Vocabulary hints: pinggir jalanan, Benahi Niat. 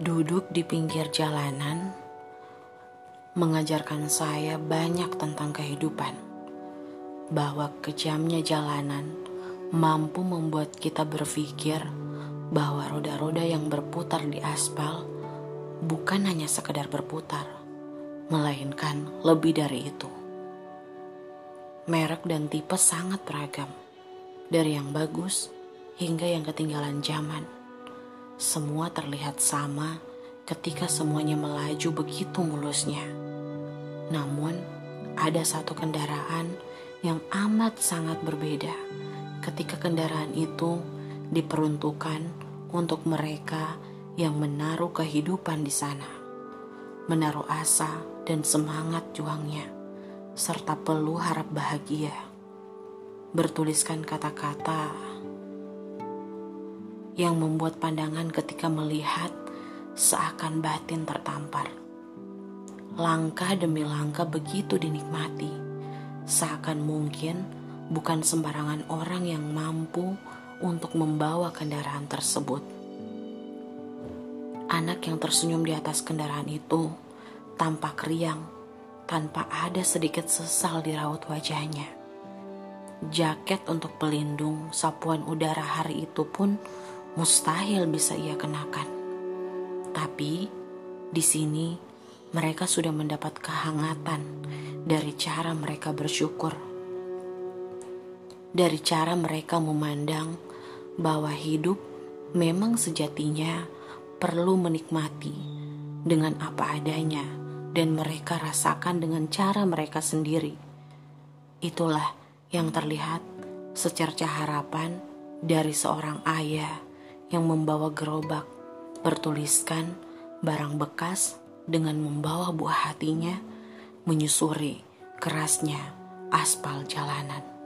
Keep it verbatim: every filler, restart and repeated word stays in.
Duduk di pinggir jalanan mengajarkan saya banyak tentang kehidupan, bahwa kejamnya jalanan mampu membuat kita berpikir bahwa roda-roda yang berputar di aspal bukan hanya sekedar berputar, melainkan lebih dari itu. Merek dan tipe sangat beragam, dari yang bagus hingga yang ketinggalan zaman. Semua terlihat sama ketika semuanya melaju begitu mulusnya. Namun, ada satu kendaraan yang amat sangat berbeda ketika kendaraan itu diperuntukkan untuk mereka yang menaruh kehidupan di sana, menaruh asa dan semangat juangnya, serta peluh harap bahagia. Bertuliskan kata-kata yang membuat pandangan ketika melihat seakan batin tertampar. Langkah demi langkah begitu dinikmati, seakan mungkin bukan sembarangan orang yang mampu untuk membawa kendaraan tersebut. Anak yang tersenyum di atas kendaraan itu tampak riang, tanpa ada sedikit sesal di raut wajahnya. Jaket untuk pelindung sapuan udara hari itu pun mustahil bisa ia kenakan. Tapi di sini mereka sudah mendapat kehangatan dari cara mereka bersyukur, dari cara mereka memandang bahwa hidup memang sejatinya perlu menikmati dengan apa adanya dan mereka rasakan dengan cara mereka sendiri. Itulah yang terlihat secerca harapan dari seorang ayah yang membawa gerobak bertuliskan barang bekas dengan membawa buah hatinya menyusuri kerasnya aspal jalanan.